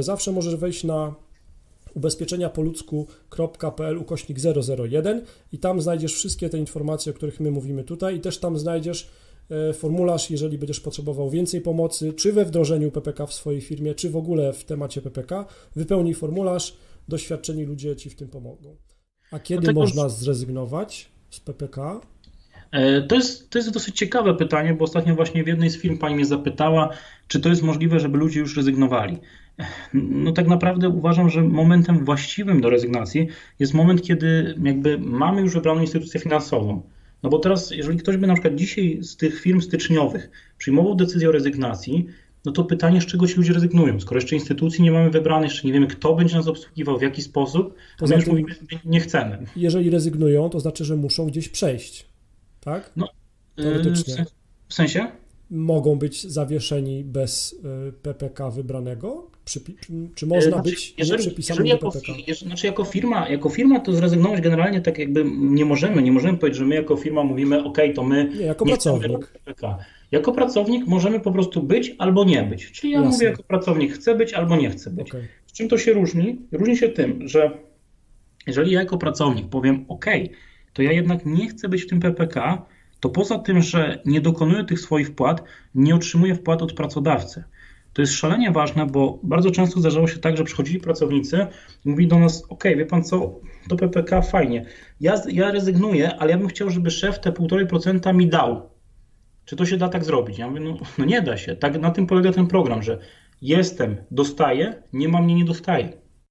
Zawsze możesz wejść na ubezpieczeniapoludzku.pl /001 i tam znajdziesz wszystkie te informacje, o których my mówimy tutaj, i też tam znajdziesz formularz, jeżeli będziesz potrzebował więcej pomocy, czy we wdrożeniu PPK w swojej firmie, czy w ogóle w temacie PPK. Wypełnij formularz, doświadczeni ludzie Ci w tym pomogą. A kiedy można zrezygnować z PPK? To jest dosyć ciekawe pytanie, bo ostatnio właśnie w jednej z firm pani mnie zapytała, czy to jest możliwe, żeby ludzie już rezygnowali. No tak naprawdę uważam, że momentem właściwym do rezygnacji jest moment, kiedy jakby mamy już wybraną instytucję finansową. No bo teraz, jeżeli ktoś by na przykład dzisiaj z tych firm styczniowych przyjmował decyzję o rezygnacji, no to pytanie, z czego ci ludzie rezygnują, skoro jeszcze instytucji nie mamy wybranej, jeszcze nie wiemy, kto będzie nas obsługiwał, w jaki sposób, to my już mówimy, że nie chcemy. Jeżeli rezygnują, to znaczy, że muszą gdzieś przejść, tak? No, teoretycznie. W sensie? Mogą być zawieszeni bez PPK wybranego? Czy można być przypisanym do PPK? Znaczy jako firma to zrezygnować generalnie tak jakby nie możemy. Nie możemy powiedzieć, że my jako firma mówimy to my nie, jako nie pracownik. PPK. Jako pracownik możemy po prostu być albo nie być. Czyli ja mówię jako pracownik chcę być albo nie chcę być. Okay. Z czym to się różni? Różni się tym, że jeżeli ja jako pracownik powiem to ja jednak nie chcę być w tym PPK, to poza tym, że nie dokonuję tych swoich wpłat, nie otrzymuję wpłat od pracodawcy. To jest szalenie ważne, bo bardzo często zdarzało się tak, że przychodzili pracownicy i mówili do nas, wie pan co, to PPK fajnie, ja rezygnuję, ale ja bym chciał, żeby szef te 1,5% mi dał. Czy to się da tak zrobić? Ja mówię, no nie da się. Tak, na tym polega ten program, że jestem, dostaję, nie mam, nie dostaję.